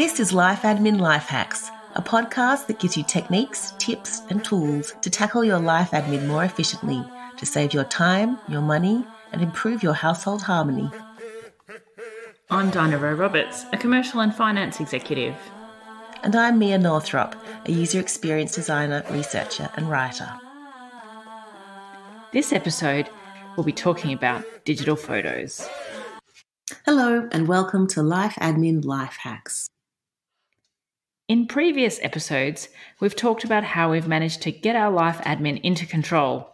This is Life Admin Life Hacks, a podcast that gives you techniques, tips and tools to tackle your life admin more efficiently, to save your time, your money and improve your household harmony. I'm Dinah Roe-Roberts, a commercial and finance executive. And I'm Mia Northrop, a user experience designer, researcher and writer. This episode, we'll be talking about digital photos. Hello and welcome to Life Admin Life Hacks. In previous episodes, we've talked about how we've managed to get our life admin into control.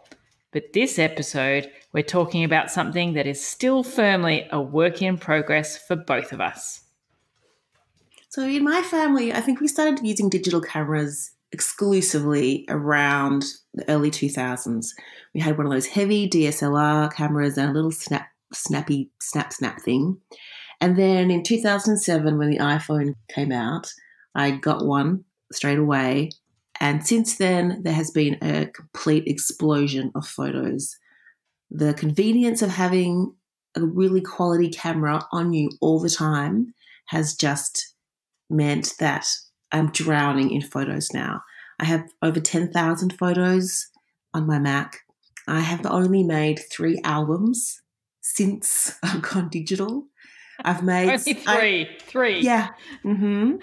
But this episode, we're talking about something that is still firmly a work in progress for both of us. So in my family, I think we started using digital cameras exclusively around the early 2000s. We had one of those heavy DSLR cameras and a little snappy snap thing. And then in 2007, when the iPhone came out, I got one straight away, and since then there has been a complete explosion of photos. The convenience of having a really quality camera on you all the time has just meant that I'm drowning in photos now. I have over 10,000 photos on my Mac. I have only made 3 albums since I've gone digital. I've made only three. Yeah. Mm-hmm.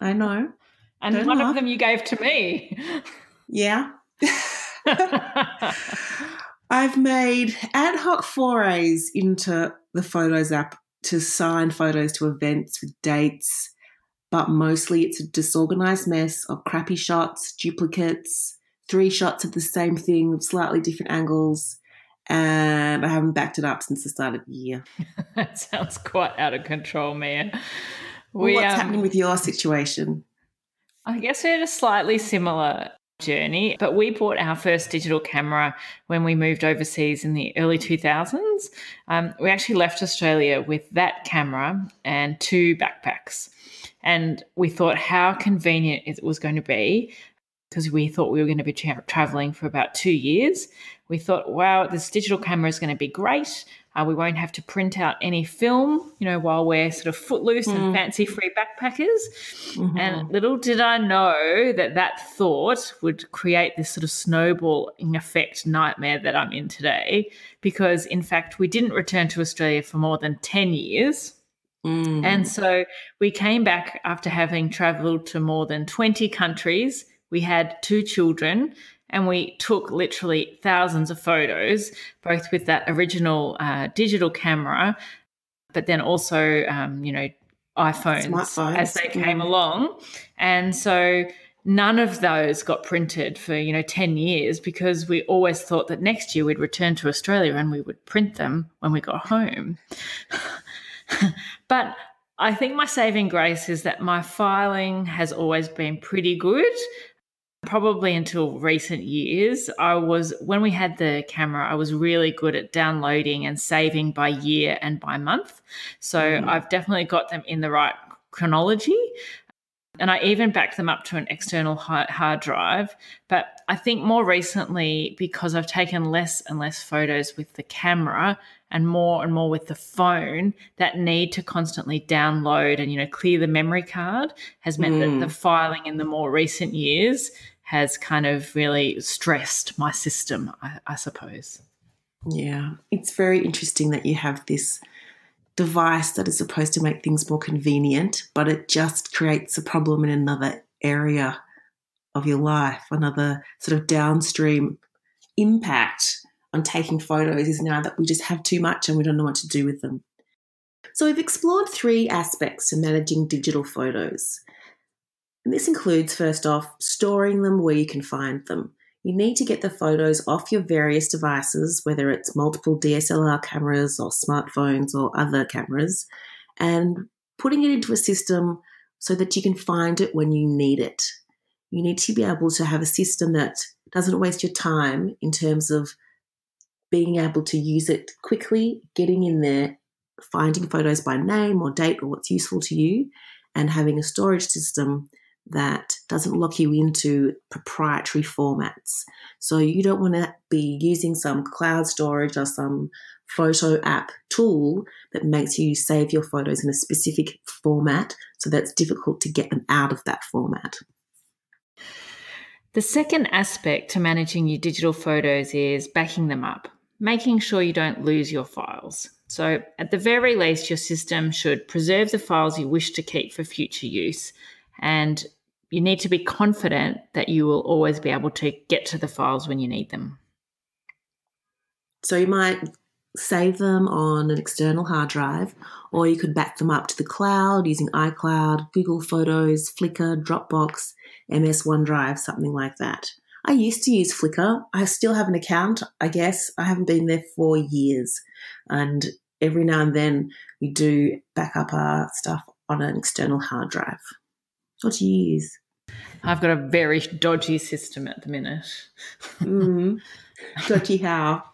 I know. And don't one laugh. Of them you gave to me. Yeah. I've made ad hoc forays into the Photos app to sign photos to events with dates, but mostly it's a disorganized mess of crappy shots, duplicates, 3 shots of the same thing with slightly different angles, and I haven't backed it up since the start of the year. That sounds quite out of control, man. What's happening with your situation? I guess we had a slightly similar journey, but we bought our first digital camera when we moved overseas in the early 2000s. We actually left Australia with that camera and 2 backpacks, and we thought how convenient it was going to be because we thought we were going to be traveling for about 2 years. We thought, wow, this digital camera is going to be great. We won't have to print out any film, you know, while we're sort of footloose and fancy-free backpackers. Mm-hmm. And little did I know that that thought would create this sort of snowballing effect nightmare that I'm in today, because, in fact, we didn't return to Australia for more than 10 years. Mm. And so we came back after having travelled to more than 20 countries. We had 2 children, and we took literally thousands of photos, both with that original digital camera, but then also, you know, iPhones as they came along. And so none of those got printed for, you know, 10 years because we always thought that next year we'd return to Australia and we would print them when we got home. But I think my saving grace is that my filing has always been pretty good. Probably until recent years, when we had the camera, I was really good at downloading and saving by year and by month. So I've definitely got them in the right chronology. And I even backed them up to an external hard drive. But I think more recently, because I've taken less and less photos with the camera and more with the phone, that need to constantly download and, you know, clear the memory card has meant that the filing in the more recent years has kind of really stressed my system, I suppose. Yeah, it's very interesting that you have this device that is supposed to make things more convenient, but it just creates a problem in another area of your life. Another sort of downstream impact on taking photos is now that we just have too much and we don't know what to do with them. So we've explored 3 aspects to managing digital photos. And this includes, first off, storing them where you can find them. You need to get the photos off your various devices, whether it's multiple DSLR cameras or smartphones or other cameras, and putting it into a system so that you can find it when you need it. You need to be able to have a system that doesn't waste your time in terms of being able to use it quickly, getting in there, finding photos by name or date or what's useful to you, and having a storage system that doesn't lock you into proprietary formats. So you don't want to be using some cloud storage or some photo app tool that makes you save your photos in a specific format, so that's difficult to get them out of that format. The second aspect to managing your digital photos is backing them up, making sure you don't lose your files. So at the very least, your system should preserve the files you wish to keep for future use, and you need to be confident that you will always be able to get to the files when you need them. So you might save them on an external hard drive, or you could back them up to the cloud using iCloud, Google Photos, Flickr, Dropbox, MS OneDrive, something like that. I used to use Flickr. I still have an account, I guess. I haven't been there for years. And every now and then we do back up our stuff on an external hard drive. What do you use? I've got a very dodgy system at the minute. Dodgy how?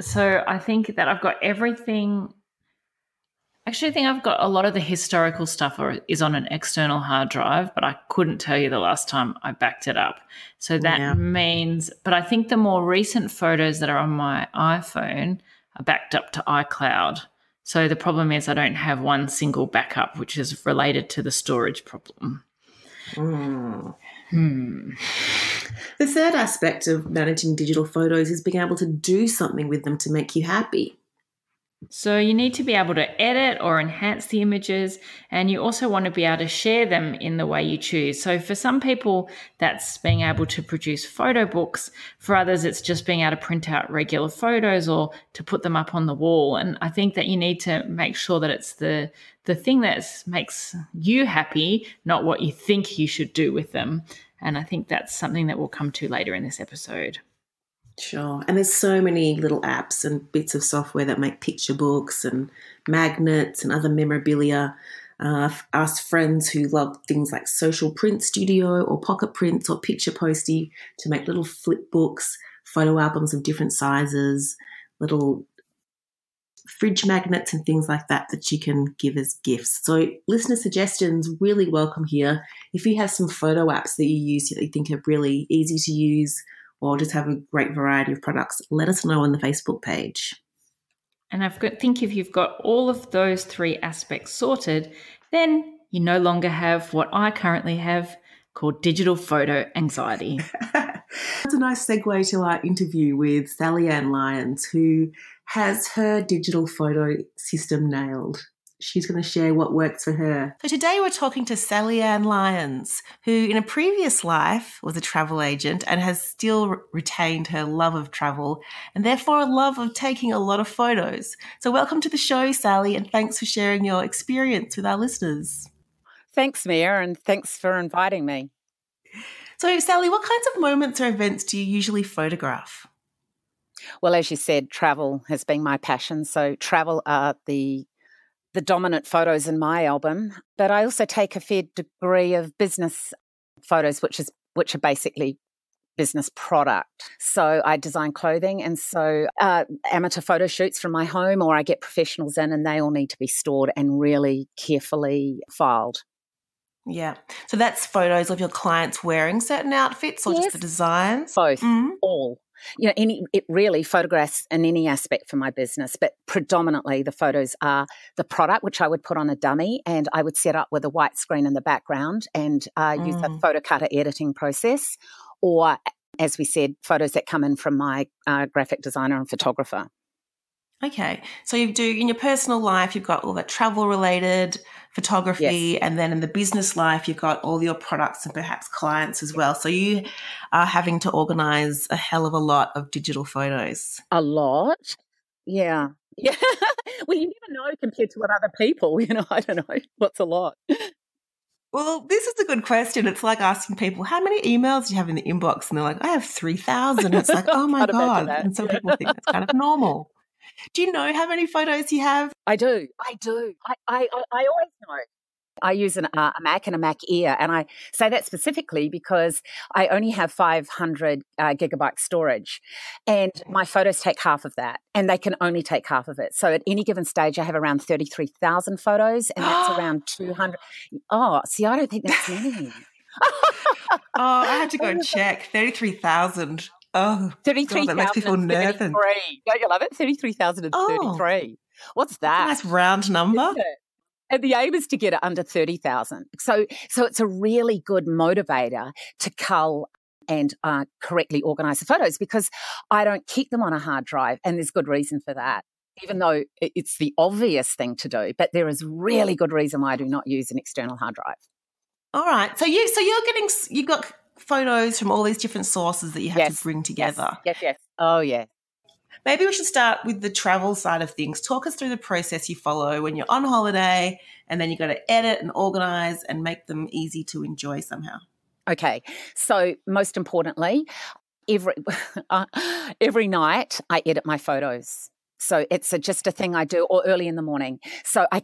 So I think that I've got everything. Actually, I think I've got a lot of the historical stuff is on an external hard drive, but I couldn't tell you the last time I backed it up. So that means, but I think the more recent photos that are on my iPhone are backed up to iCloud. So the problem is I don't have one single backup, which is related to the storage problem. The third aspect of managing digital photos is being able to do something with them to make you happy. So you need to be able to edit or enhance the images, and you also want to be able to share them in the way you choose. So for some people, that's being able to produce photo books. For others, it's just being able to print out regular photos or to put them up on the wall. And I think that you need to make sure that it's the thing that makes you happy, not what you think you should do with them. And I think that's something that we'll come to later in this episode. Sure. And there's so many little apps and bits of software that make picture books and magnets and other memorabilia. Us friends who love things like Social Print Studio or Pocket Prints or Picture Postie to make little flip books, photo albums of different sizes, little fridge magnets and things like that that you can give as gifts. So listener suggestions really welcome here. If you have some photo apps that you use that you think are really easy to use, or just have a great variety of products, let us know on the Facebook page. And I think if you've got all of those three aspects sorted, then you no longer have what I currently have called digital photo anxiety. That's a nice segue to our interview with Sally-Ann Lyons, who has her digital photo system nailed. She's going to share what works for her. So today we're talking to Sally-Ann Lyons, who in a previous life was a travel agent and has still retained her love of travel and therefore a love of taking a lot of photos. So welcome to the show, Sally, and thanks for sharing your experience with our listeners. Thanks, Mia, and thanks for inviting me. So, Sally, what kinds of moments or events do you usually photograph? Well, as you said, travel has been my passion. So travel are the dominant photos in my album, but I also take a fair degree of business photos, which are basically business product. So I design clothing, and so amateur photo shoots from my home, or I get professionals in, and they all need to be stored and really carefully filed. Yeah. So that's photos of your clients wearing certain outfits or just the designs? Both. All. You know, it really photographs in any aspect for my business, but predominantly the photos are the product, which I would put on a dummy, and I would set up with a white screen in the background and use the photo cutter editing process, or, as we said, photos that come in from my graphic designer and photographer. Okay. So you do, in your personal life, you've got all that travel-related photography, and then in the business life, you've got all your products and perhaps clients as well. So you are having to organise a hell of a lot of digital photos. A lot? Yeah. Well, you never know compared to what other people, you know, I don't know what's a lot. Well, this is a good question. It's like asking people, how many emails do you have in the inbox? And they're like, I have 3,000. It's like, oh, my God. And some people think that's kind of normal. Do you know how many photos you have? I do. I always know. I use a Mac and a Mac Air, and I say that specifically because I only have 500 gigabyte storage, and my photos take half of that, and they can only take half of it. So at any given stage, I have around 33,000 photos, and that's around 200. Oh, see, I don't think that's many. Oh, I had to go and check. 33,000. Oh, 33,000. That makes people nervous. Don't you love it? 33,033. What's that? That's a nice round number. And the aim is to get it under 30,000. So it's a really good motivator to cull and correctly organise the photos, because I don't keep them on a hard drive, and there's good reason for that, even though it's the obvious thing to do. But there is really good reason why I do not use an external hard drive. All right. So you've got photos from all these different sources that you have to bring together. Yes. Oh, yeah. Maybe we should start with the travel side of things. Talk us through the process you follow when you're on holiday, and then you've got to edit and organise and make them easy to enjoy somehow. Okay. So most importantly, every night I edit my photos. So it's just a thing I do, or early in the morning. So I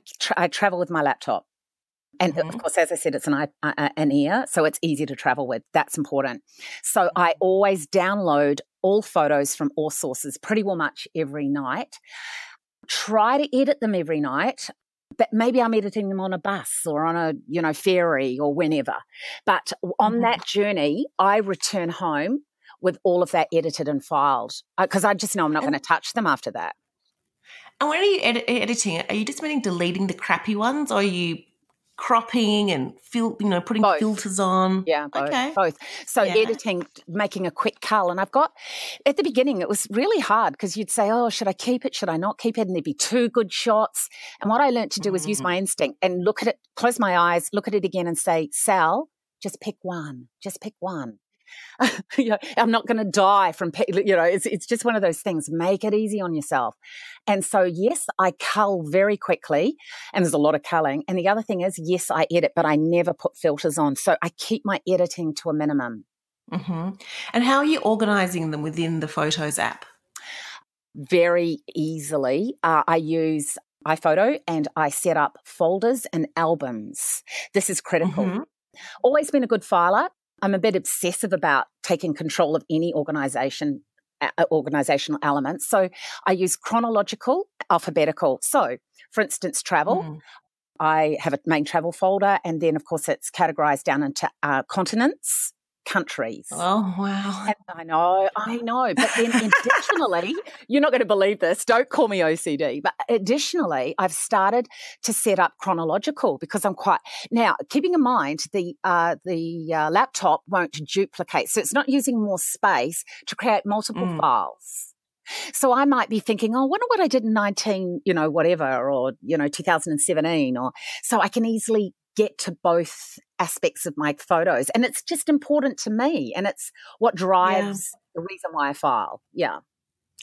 travel with my laptop. And, of course, as I said, it's an Air, so it's easy to travel with. That's important. So I always download all photos from all sources pretty well much every night. Try to edit them every night, but maybe I'm editing them on a bus or on a, ferry or whenever. But on that journey, I return home with all of that edited and filed, because I just know I'm not going to touch them after that. And when are you editing it? Are you just meaning deleting the crappy ones, or are you cropping and putting both. Filters on? Yeah, both. Okay. Both. So editing, making a quick cull. And I've got, at the beginning, it was really hard because you'd say, oh, should I keep it? Should I not keep it? And there'd be two good shots. And what I learned to do was use my instinct and look at it, close my eyes, look at it again and say, Sal, just pick one. Just pick one. I'm not going to die from, it's just one of those things. Make it easy on yourself. And so, yes, I cull very quickly, and there's a lot of culling. And the other thing is, yes, I edit, but I never put filters on. So I keep my editing to a minimum. Mm-hmm. And how are you organising them within the Photos app? Very easily. I use iPhoto, and I set up folders and albums. This is critical. Mm-hmm. Always been a good filer. I'm a bit obsessive about taking control of any organizational elements. So I use chronological, alphabetical. So, for instance, travel. I have a main travel folder, and then, of course, it's categorized down into continents, countries. Oh, wow. And I know. But then additionally, you're not going to believe this. Don't call me OCD. But additionally, I've started to set up chronological because I'm quite... Now, keeping in mind the laptop won't duplicate. So it's not using more space to create multiple files. So I might be thinking, oh, I wonder what I did in 2017. Or so I can easily get to both aspects of my photos. And it's just important to me, and it's what drives the reason why I file. Yeah.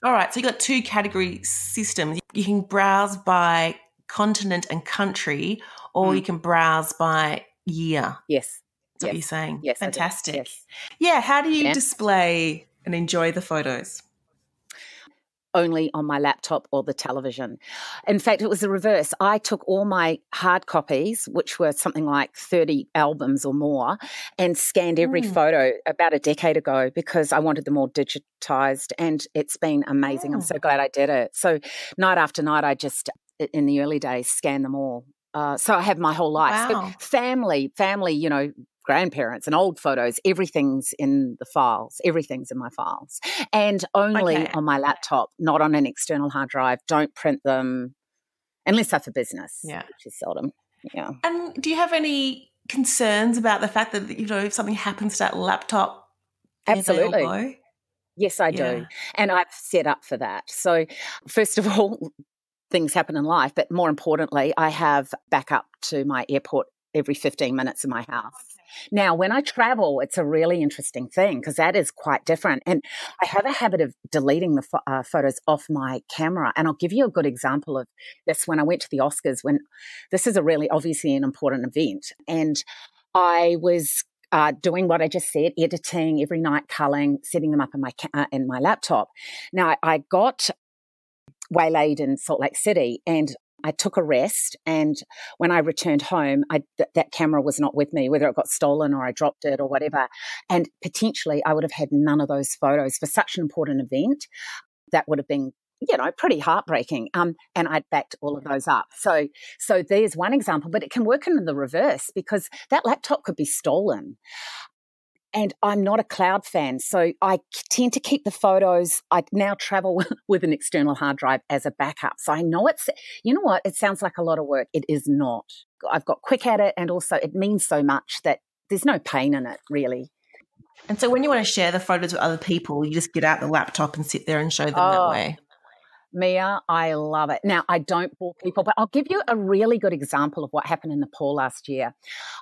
All right. So you've got two category systems. You can browse by continent and country, or you can browse by year. Yes. That's what you're saying. Yes. Fantastic. Yes. Yeah. How do you display and enjoy the photos? Only on my laptop or the television. In fact, it was the reverse. I took all my hard copies, which were something like 30 albums or more, and scanned every photo about a decade ago because I wanted them all digitized, and it's been amazing. I'm so glad I did it. So night after night, I just, in the early days, scanned them all. So I have my whole life. Wow. So family, grandparents and old photos, everything's in the files, everything's in my files, and only on my laptop, not on an external hard drive. Don't print them unless they're for business, which is seldom. Yeah. And do you have any concerns about the fact that, if something happens to that laptop? Absolutely. Yes, I do. And I've set up for that. So first of all, things happen in life, but more importantly, I have backup to my airport every 15 minutes in my house. Now, when I travel, it's a really interesting thing because that is quite different. And I have a habit of deleting the photos off my camera. And I'll give you a good example of this. When I went to the Oscars, when this is a really obviously an important event, and I was doing what I just said, editing every night, culling, setting them up in my laptop. Now, I got waylaid in Salt Lake City, and I took a rest, and when I returned home, that camera was not with me, whether it got stolen or I dropped it or whatever. And potentially I would have had none of those photos for such an important event. That would have been, you know, pretty heartbreaking. And I'd backed all of those up. So there's one example, but it can work in the reverse because that laptop could be stolen. And I'm not a cloud fan, so I tend to keep the photos. I now travel with an external hard drive as a backup. So I know it's, you know what, it sounds like a lot of work. It is not. I've got quick at it, and also it means so much that there's no pain in it, really. And so when you want to share the photos with other people, you just get out the laptop and sit there and show them that way. Mia, I love it. Now, I don't bore people, but I'll give you a really good example of what happened in Nepal last year.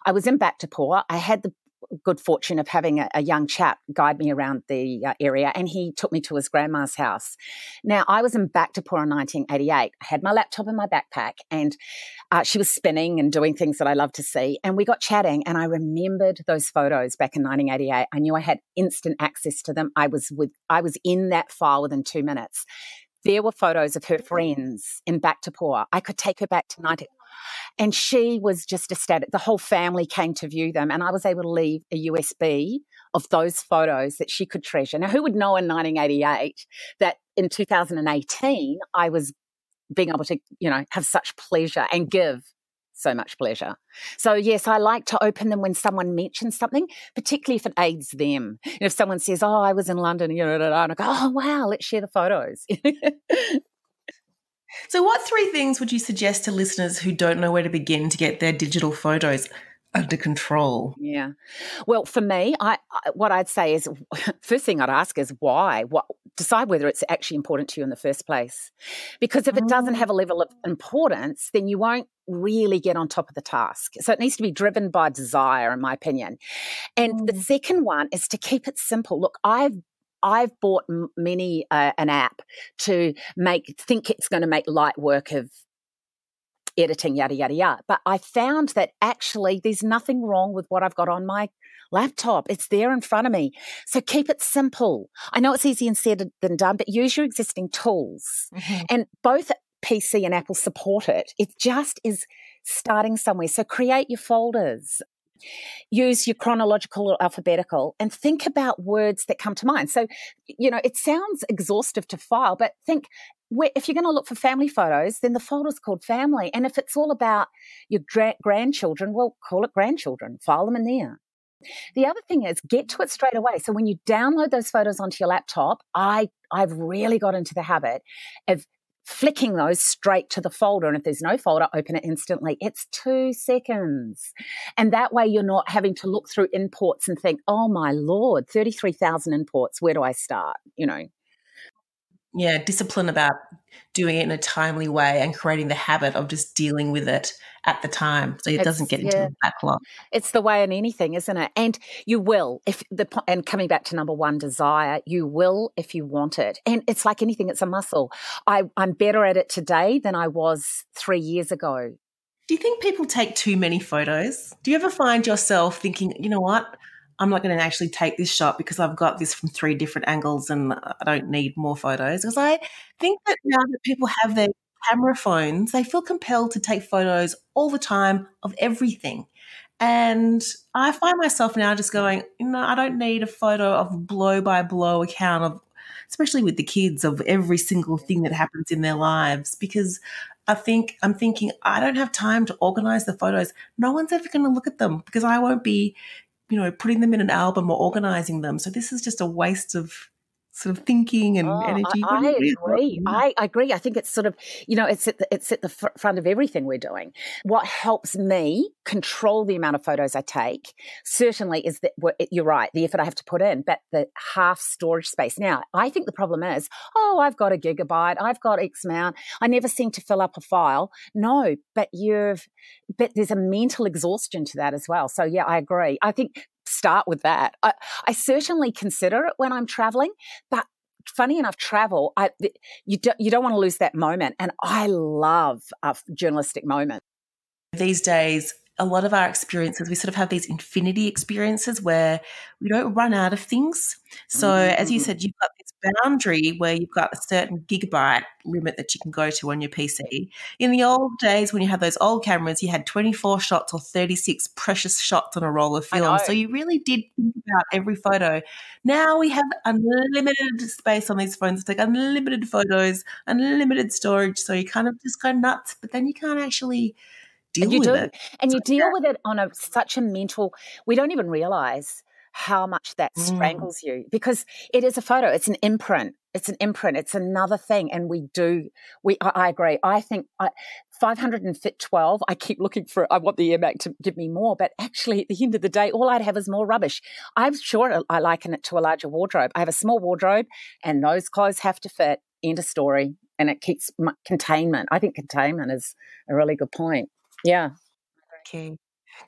I was in Bhaktapur. I had the good fortune of having a young chap guide me around the area, and he took me to his grandma's house. Now, I was in Bhaktapur in 1988. I had my laptop in my backpack, and she was spinning and doing things that I love to see. And we got chatting, and I remembered those photos back in 1988. I knew I had instant access to them. I was in that file within 2 minutes. There were photos of her friends in Bhaktapur. I could take her back to 1988. And she was just ecstatic. The whole family came to view them, and I was able to leave a USB of those photos that she could treasure. Now, who would know in 1988 that in 2018 I was being able to, you know, have such pleasure and give so much pleasure. So, yes, I like to open them when someone mentions something, particularly if it aids them. And if someone says, oh, I was in London, you know, and I go, oh, wow, let's share the photos. So what three things would you suggest to listeners who don't know where to begin to get their digital photos under control? Yeah. Well, for me, what I'd say is, first thing I'd ask is why? Decide whether it's actually important to you in the first place. Because if it doesn't have a level of importance, then you won't really get on top of the task. So it needs to be driven by desire, in my opinion. And the second one is to keep it simple. Look, I've bought many an app to think it's going to make light work of editing, yada, yada, yada. But I found that actually there's nothing wrong with what I've got on my laptop. It's there in front of me. So keep it simple. I know it's easier said than done, but use your existing tools. Mm-hmm. And both PC and Apple support it. It just is starting somewhere. So create your folders. Use your chronological or alphabetical and think about words that come to mind. So, you know, it sounds exhaustive to file, but think if you're going to look for family photos, then the folder's called family. And if it's all about your grandchildren, well, call it grandchildren, file them in there. The other thing is get to it straight away. So when you download those photos onto your laptop, I've really got into the habit of flicking those straight to the folder. And if there's no folder, open it instantly. It's 2 seconds. And that way you're not having to look through imports and think, oh my Lord, 33,000 imports. Where do I start? You know? Yeah. Discipline about doing it in a timely way and creating the habit of just dealing with it at the time. So it doesn't get into the backlog. It's the way in anything, isn't it? And you will, and coming back to number one, desire, you will if you want it. And it's like anything, it's a muscle. I'm better at it today than I was 3 years ago. Do you think people take too many photos? Do you ever find yourself thinking, you know what, I'm not going to actually take this shot because I've got this from 3 different angles and I don't need more photos? Because I think that now that people have their camera phones, they feel compelled to take photos all the time of everything. And I find myself now just going, you know, I don't need a photo of blow-by-blow account of, especially with the kids, of every single thing that happens in their lives, because I'm thinking I don't have time to organise the photos. No one's ever going to look at them because I won't be, you know, putting them in an album or organising them. So this is just a waste of sort of thinking and energy. I agree. I think it's sort of, you know, it's at the front of everything we're doing. What helps me control the amount of photos I take certainly is that, you're right, the effort I have to put in, but the half storage space. Now, I think the problem is, I've got a gigabyte, I've got X amount, I never seem to fill up a file. No, but there's a mental exhaustion to that as well. So yeah, I agree. I think start with that. I certainly consider it when I'm traveling, but funny enough, travel, you don't want to lose that moment. And I love a journalistic moment. These days, a lot of our experiences, we sort of have these infinity experiences where we don't run out of things. So as you said, you've got this boundary where you've got a certain gigabyte limit that you can go to on your PC. In the old days when you had those old cameras, you had 24 shots or 36 precious shots on a roll of film. So you really did think about every photo. Now we have unlimited space on these phones. It's like unlimited photos, unlimited storage. So you kind of just go nuts, but then you can't actually deal with it. And you deal with it on such a mental, we don't even realise how much that strangles you, because it is a photo. It's an imprint. It's another thing. And I agree. I think 512, I keep looking for, I want the Air Mac to give me more, but actually at the end of the day, all I'd have is more rubbish. I'm sure I liken it to a larger wardrobe. I have a small wardrobe and those clothes have to fit. End of story. And it keeps containment. I think containment is a really good point. Yeah. Okay.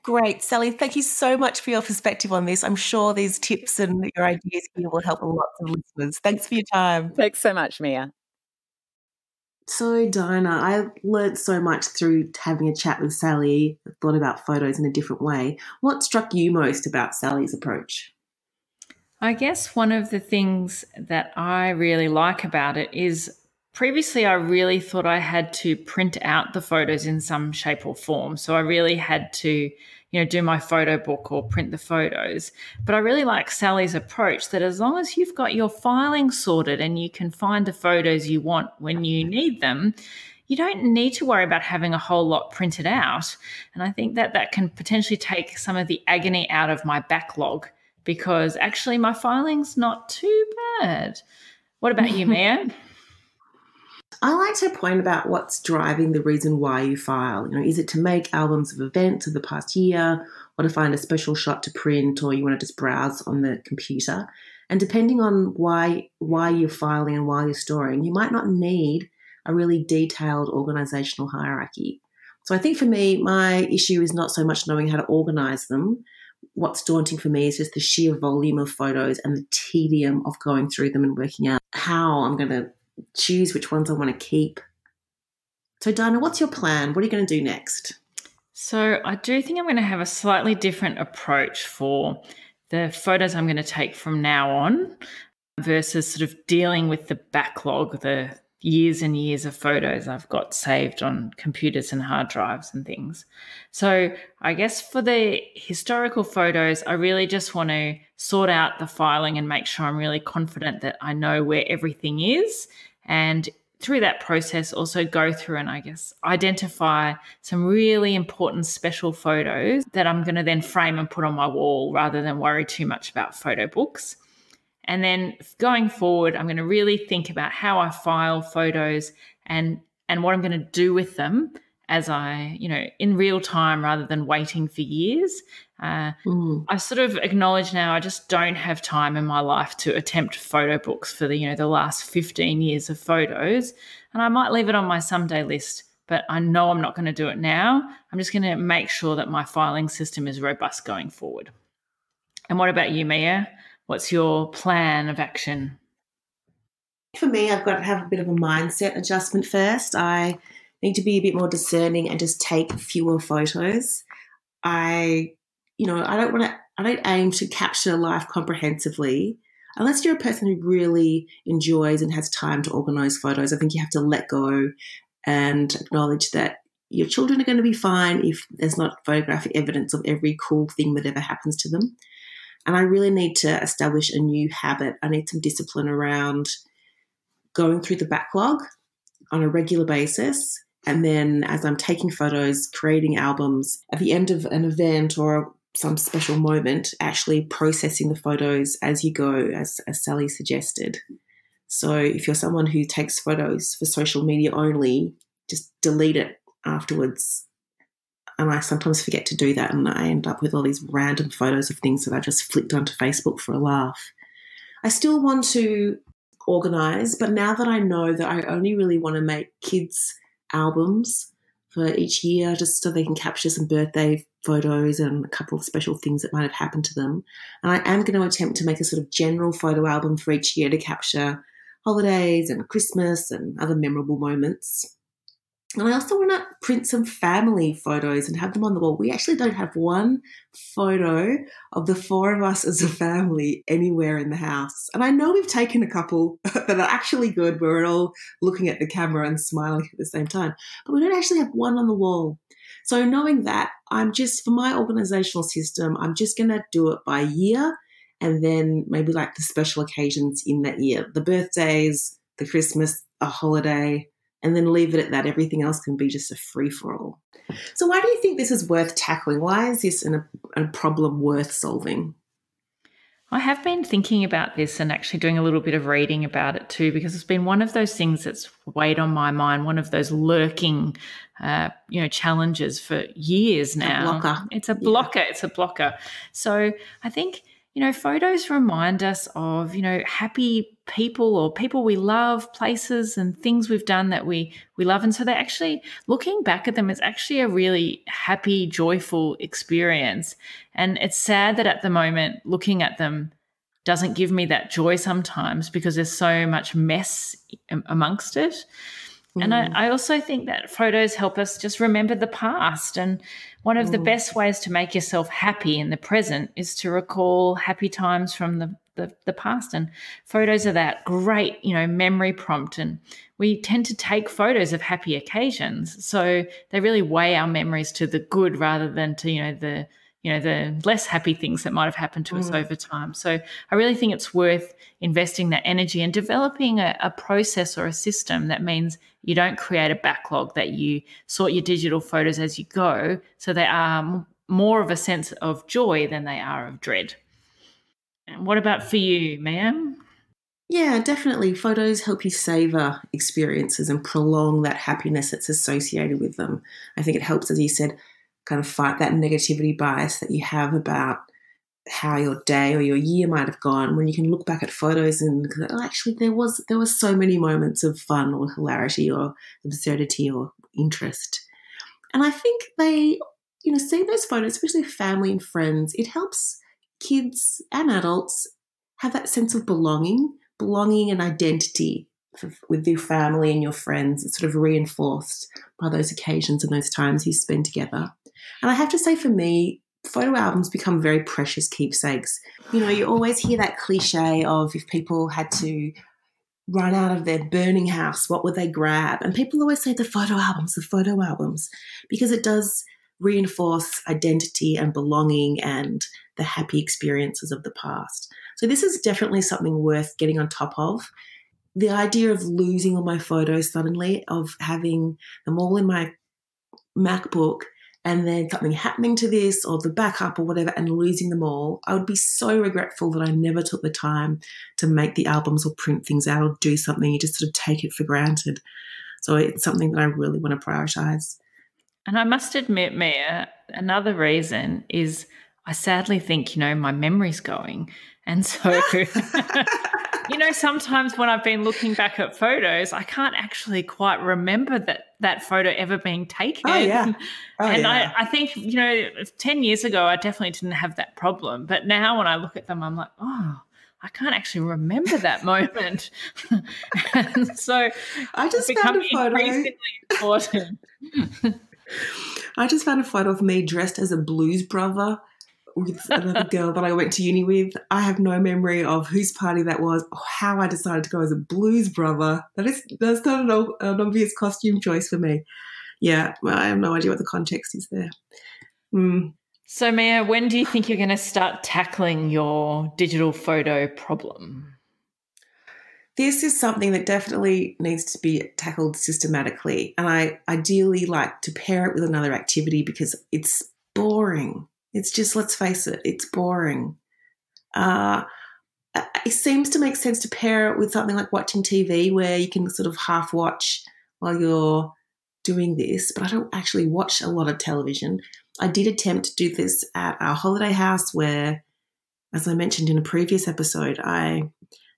Great, Sally. Thank you so much for your perspective on this. I'm sure these tips and your ideas here will help lots of listeners. Thanks for your time. Thanks so much, Mia. So, Dinah, I learnt so much through having a chat with Sally. I thought about photos in a different way. What struck you most about Sally's approach? I guess one of the things that I really like about it is previously I really thought I had to print out the photos in some shape or form. So I really had to, do my photo book or print the photos. But I really like Sally's approach that as long as you've got your filing sorted and you can find the photos you want when you need them, you don't need to worry about having a whole lot printed out. And I think that can potentially take some of the agony out of my backlog because actually my filing's not too bad. What about you, Mia? I liked her point about what's driving the reason why you file. Is it to make albums of events of the past year or to find a special shot to print, or you want to just browse on the computer? And depending on why you're filing and why you're storing, you might not need a really detailed organisational hierarchy. So I think for me, my issue is not so much knowing how to organise them. What's daunting for me is just the sheer volume of photos and the tedium of going through them and working out how I'm going to choose which ones I want to keep. So, Dinah, what's your plan? What are you going to do next? So I do think I'm going to have a slightly different approach for the photos I'm going to take from now on versus sort of dealing with the backlog, the years and years of photos I've got saved on computers and hard drives and things. So I guess for the historical photos, I really just want to sort out the filing and make sure I'm really confident that I know where everything is. And through that process, also go through and I guess identify some really important special photos that I'm going to then frame and put on my wall rather than worry too much about photo books. And then going forward, I'm going to really think about how I file photos and what I'm going to do with them as I, in real time rather than waiting for years. I sort of acknowledge now I just don't have time in my life to attempt photo books for the last 15 years of photos, and I might leave it on my someday list, but I know I'm not going to do it now. I'm just going to make sure that my filing system is robust going forward. And what about you, Mia? What's your plan of action? For me, I've got to have a bit of a mindset adjustment first. I need to be a bit more discerning and just take fewer photos. I don't aim to capture life comprehensively. Unless you're a person who really enjoys and has time to organise photos, I think you have to let go and acknowledge that your children are going to be fine if there's not photographic evidence of every cool thing that ever happens to them. And I really need to establish a new habit. I need some discipline around going through the backlog on a regular basis. And then as I'm taking photos, creating albums, at the end of an event or some special moment, actually processing the photos as you go, as Sally suggested. So if you're someone who takes photos for social media only, just delete it afterwards. And I sometimes forget to do that, and I end up with all these random photos of things that I just flicked onto Facebook for a laugh. I still want to organise, but now that I know that I only really want to make kids' albums for each year just so they can capture some birthday photos and a couple of special things that might have happened to them. And I am going to attempt to make a sort of general photo album for each year to capture holidays and Christmas and other memorable moments. And I also want to print some family photos and have them on the wall. We actually don't have one photo of the four of us as a family anywhere in the house. And I know we've taken a couple that are actually good. We're all looking at the camera and smiling at the same time. But we don't actually have one on the wall. So knowing that, I'm just, for my organizational system, I'm just going to do it by year and then maybe like the special occasions in that year, the birthdays, the Christmas, a holiday, and then leave it at that. Everything else can be just a free-for-all. So why do you think this is worth tackling? Why is this a problem worth solving? I have been thinking about this and actually doing a little bit of reading about it too, because it's been one of those things that's weighed on my mind, one of those lurking, challenges for years now. A blocker. It's a blocker. Yeah. It's a blocker. So I think, photos remind us of, happy people or people we love, places and things we've done that we love. And so they're actually, looking back at them, is actually a really happy, joyful experience. And it's sad that at the moment looking at them doesn't give me that joy sometimes because there's so much mess amongst it. And I also think that photos help us just remember the past. And one of the best ways to make yourself happy in the present is to recall happy times from the past. And photos are that great, memory prompt. And we tend to take photos of happy occasions. So they really weigh our memories to the good rather than to, the less happy things that might have happened to us over time. So I really think it's worth investing that energy and developing a process or a system that means you don't create a backlog, that you sort your digital photos as you go so they are more of a sense of joy than they are of dread. And what about for you, Mia? Yeah, definitely. Photos help you savor experiences and prolong that happiness that's associated with them. I think it helps, as you said, kind of fight that negativity bias that you have about how your day or your year might have gone, when you can look back at photos and actually there were so many moments of fun or hilarity or absurdity or interest. And I think they, seeing those photos, especially family and friends, it helps kids and adults have that sense of belonging and identity with your family and your friends. It's sort of reinforced by those occasions and those times you spend together. And I have to say, for me, photo albums become very precious keepsakes. You always hear that cliche of, if people had to run out of their burning house, what would they grab? And people always say the photo albums, because it does reinforce identity and belonging and the happy experiences of the past. So this is definitely something worth getting on top of. The idea of losing all my photos suddenly, of having them all in my MacBook, and then something happening to this or the backup or whatever and losing them all, I would be so regretful that I never took the time to make the albums or print things out or do something. You just sort of take it for granted. So it's something that I really want to prioritise. And I must admit, Mia, another reason is I sadly think, my memory's going. And so, sometimes when I've been looking back at photos, I can't actually quite remember that photo ever being taken. Oh, yeah. I think, 10 years ago I definitely didn't have that problem. But now when I look at them, I'm like, oh, I can't actually remember that moment. And so I just found a photo. Increasingly important. I just found a photo of me dressed as a blues brother with another girl that I went to uni with. I have no memory of whose party that was or how I decided to go as a blues brother. That's not an obvious costume choice for me. Yeah, well, I have no idea what the context is there. So, Mia, when do you think you're going to start tackling your digital photo problem? This is something that definitely needs to be tackled systematically, and I ideally like to pair it with another activity because it's boring. It's just, let's face it, it's boring. It seems to make sense to pair it with something like watching TV, where you can sort of half watch while you're doing this, but I don't actually watch a lot of television. I did attempt to do this at our holiday house where, as I mentioned in a previous episode,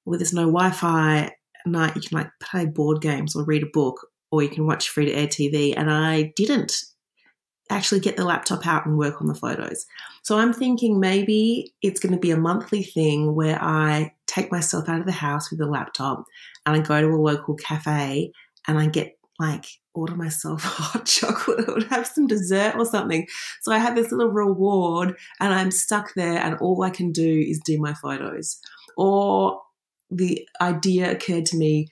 where there's no Wi-Fi at night, you can like play board games or read a book, or you can watch free-to-air TV, and I didn't actually get the laptop out and work on the photos. So I'm thinking maybe it's going to be a monthly thing where I take myself out of the house with the laptop and I go to a local cafe and I get like order myself hot chocolate or have some dessert or something. So I had this little reward and I'm stuck there and all I can do is do my photos. Or the idea occurred to me,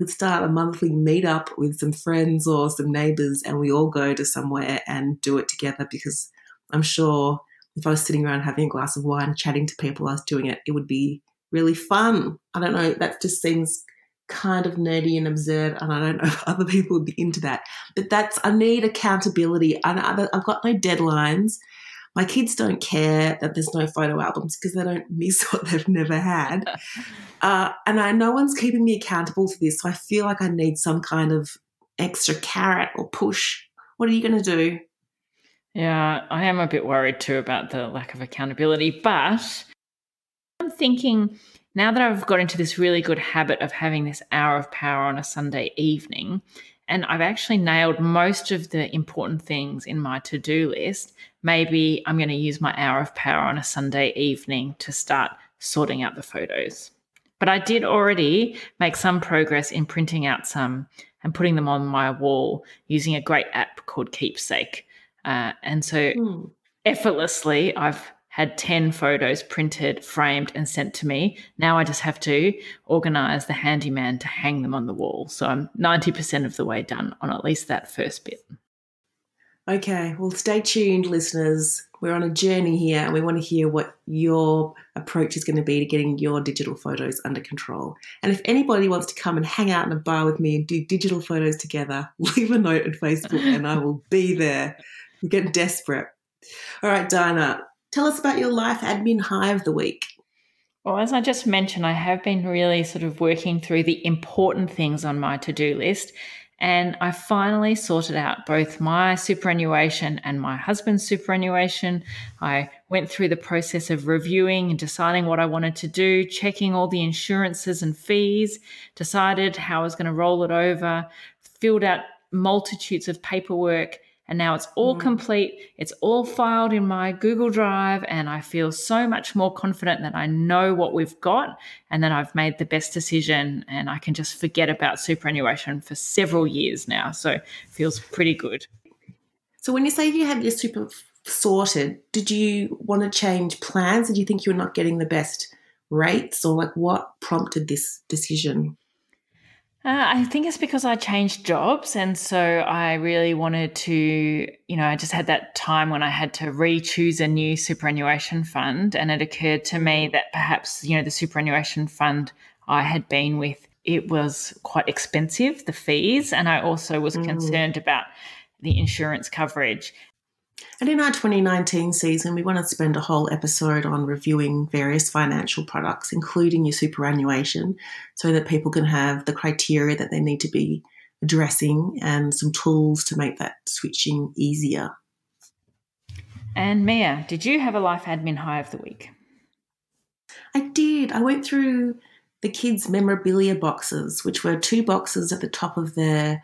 let's start a monthly meetup with some friends or some neighbours and we all go to somewhere and do it together, because I'm sure if I was sitting around having a glass of wine chatting to people as doing it, it would be really fun. I don't know, that just seems kind of nerdy and absurd, and I don't know if other people would be into that. But that's, I need accountability. I've got no deadlines. My kids don't care that there's no photo albums because they don't miss what they've never had. No one's keeping me accountable for this, so I feel like I need some kind of extra carrot or push. What are you going to do? Yeah, I am a bit worried too about the lack of accountability, but I'm thinking now that I've got into this really good habit of having this hour of power on a Sunday evening, and I've actually nailed most of the important things in my to-do list, maybe I'm going to use my hour of power on a Sunday evening to start sorting out the photos. But I did already make some progress in printing out some and putting them on my wall using a great app called Keepsake. Effortlessly, I've had 10 photos printed, framed and sent to me. Now I just have to organise the handyman to hang them on the wall. So I'm 90% of the way done on at least that first bit. Okay, well, stay tuned, listeners. We're on a journey here and we want to hear what your approach is going to be to getting your digital photos under control. And if anybody wants to come and hang out in a bar with me and do digital photos together, leave a note at Facebook and I will be there. We're getting desperate. All right, Dinah, tell us about your Life Admin High of the week. Well, as I just mentioned, I have been really sort of working through the important things on my to-do list. And I finally sorted out both my superannuation and my husband's superannuation. I went through the process of reviewing and deciding what I wanted to do, checking all the insurances and fees, decided how I was going to roll it over, filled out multitudes of paperwork, and now it's all complete. It's all filed in my Google Drive and I feel so much more confident that I know what we've got and that I've made the best decision and I can just forget about superannuation for several years now. So it feels pretty good. So when you say you had your super sorted, did you want to change plans? Did you think you were not getting the best rates, or like what prompted this decision? I think it's because I changed jobs, and so I really wanted to, you know, I just had that time when I had to re-choose a new superannuation fund, and it occurred to me that perhaps, you know, the superannuation fund I had been with, it was quite expensive, the fees, and I also was concerned about the insurance coverage. And in our 2019 season, we want to spend a whole episode on reviewing various financial products, including your superannuation, so that people can have the criteria that they need to be addressing and some tools to make that switching easier. And Mia, did you have a Life Admin High of the week? I did. I went through the kids' memorabilia boxes, which were two boxes at the top of their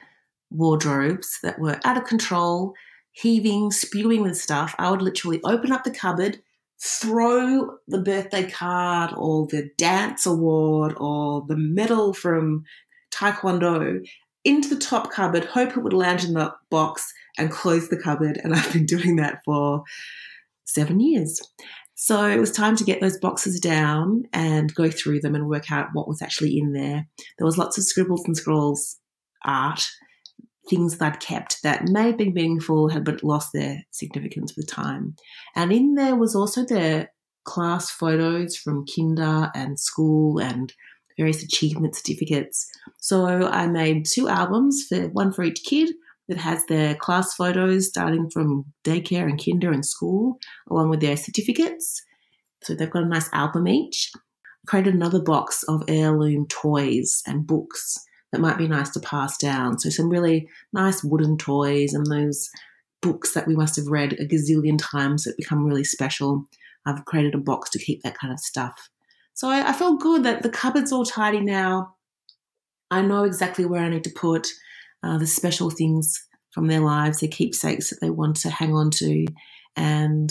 wardrobes that were out of control, heaving, spewing with stuff. I would literally open up the cupboard, throw the birthday card or the dance award or the medal from Taekwondo into the top cupboard, hope it would land in the box and close the cupboard, and I've been doing that for 7 years. So it was time to get those boxes down and go through them and work out what was actually in there. There was lots of scribbles and scrolls art, things that I'd kept that may have been meaningful but lost their significance with time. And in there was also their class photos from kinder and school and various achievement certificates. So I made two albums, one for each kid, that has their class photos starting from daycare and kinder and school along with their certificates. So they've got a nice album each. I created another box of heirloom toys and books that might be nice to pass down. So some really nice wooden toys and those books that we must have read a gazillion times that become really special. I've created a box to keep that kind of stuff. So I feel good that the cupboard's all tidy now. I know exactly where I need to put the special things from their lives, their keepsakes that they want to hang on to, and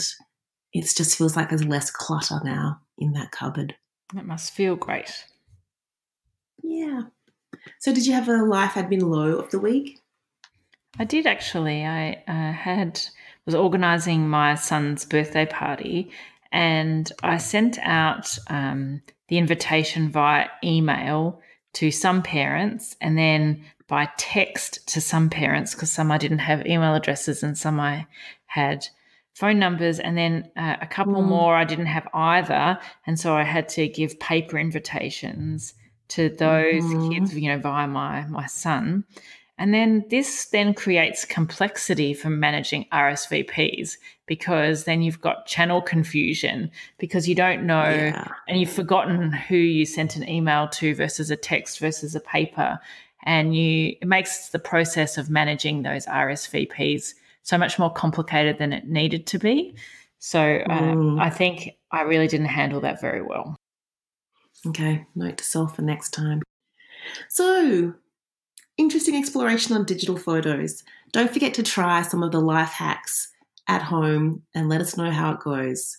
it just feels like there's less clutter now in that cupboard. That must feel great. Yeah. So did you have a Life Admin Low of the week? I did actually. I was organising my son's birthday party, and I sent out the invitation via email to some parents, and then by text to some parents, because some I didn't have email addresses and some I had phone numbers, and then a couple more I didn't have either, and so I had to give paper invitations to those kids, you know, via my son. And then this then creates complexity for managing RSVPs, because then you've got channel confusion, because you don't know and you've forgotten who you sent an email to versus a text versus a paper, and it makes the process of managing those RSVPs so much more complicated than it needed to be. So I think I really didn't handle that very well. Okay, note to self for next time. So, interesting exploration on digital photos. Don't forget to try some of the life hacks at home and let us know how it goes.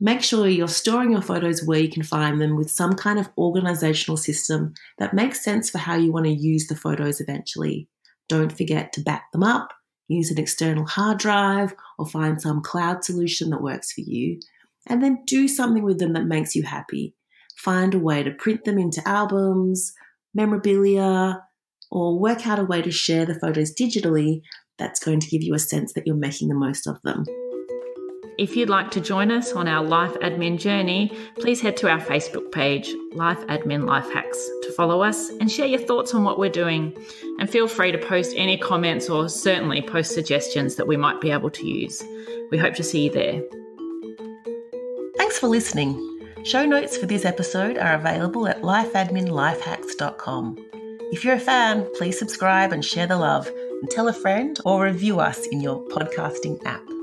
Make sure you're storing your photos where you can find them, with some kind of organisational system that makes sense for how you want to use the photos eventually. Don't forget to back them up, use an external hard drive, or find some cloud solution that works for you, and then do something with them that makes you happy. Find a way to print them into albums, memorabilia, or work out a way to share the photos digitally that's going to give you a sense that you're making the most of them. If you'd like to join us on our Life Admin journey, please head to our Facebook page, Life Admin Life Hacks, to follow us and share your thoughts on what we're doing. And feel free to post any comments, or certainly post suggestions that we might be able to use. We hope to see you there. Thanks for listening. Show notes for this episode are available at lifeadminlifehacks.com. If you're a fan, please subscribe and share the love, and tell a friend or review us in your podcasting app.